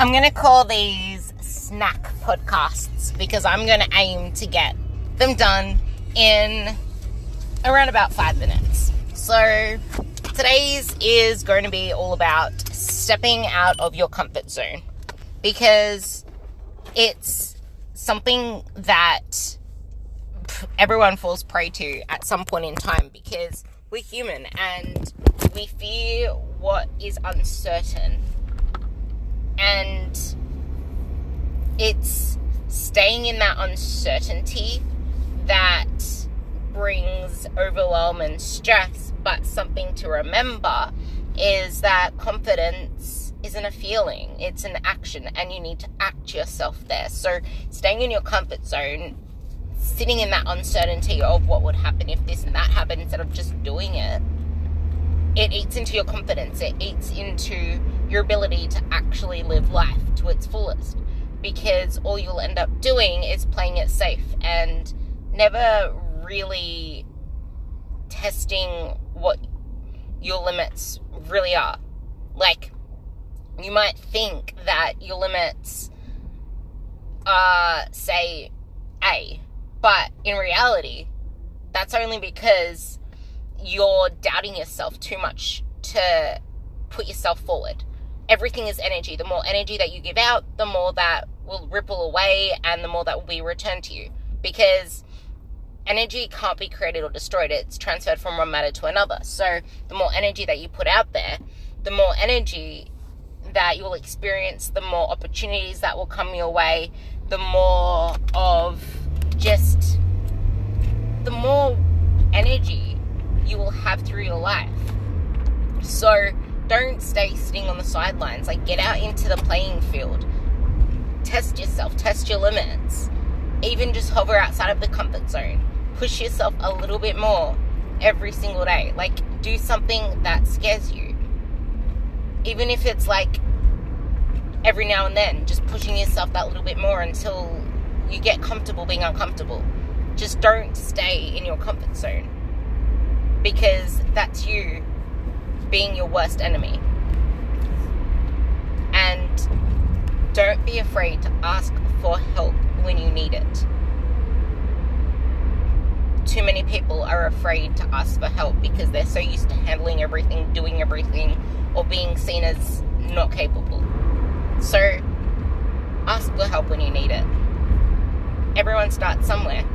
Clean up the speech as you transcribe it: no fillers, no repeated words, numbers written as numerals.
I'm going to call these snack podcasts because I'm going to aim to get them done in around about 5 minutes. So today's is going to be all about stepping out of your comfort zone, because it's something that everyone falls prey to at some point in time, because we're human and we fear what is uncertain. And it's staying in that uncertainty that brings overwhelm and stress. But something to remember is that confidence isn't a feeling, it's an action, and you need to act yourself there. So staying in your comfort zone, sitting in that uncertainty of what would happen if this and that happened, instead of just doing it, it eats into your confidence. It eats into your ability to actually live life to its fullest, because all you'll end up doing is playing it safe and never really testing what your limits really are. Like, you might think that your limits are, say, A, but in reality, that's only because you're doubting yourself too much to put yourself forward. Everything is energy. The more energy that you give out, the more that will ripple away and the more that will be returned to you, because energy can't be created or destroyed. It's transferred from one matter to another. So the more energy that you put out there, the more energy that you'll experience, the more opportunities that will come your way, the more of just the more energy you will have through your life. So don't stay sitting on the sidelines. Like, get out into the playing field. Test yourself, test your limits. Even just hover outside of the comfort zone. Push yourself a little bit more every single day. Like, do something that scares you. Even if it's like every now and then, just pushing yourself that little bit more until you get comfortable being uncomfortable. Just don't stay in your comfort zone, because that's you being your worst enemy. And don't be afraid to ask for help when you need it. Too many people are afraid to ask for help because they're so used to handling everything, doing everything, or being seen as not capable. So ask for help when you need it. Everyone starts somewhere.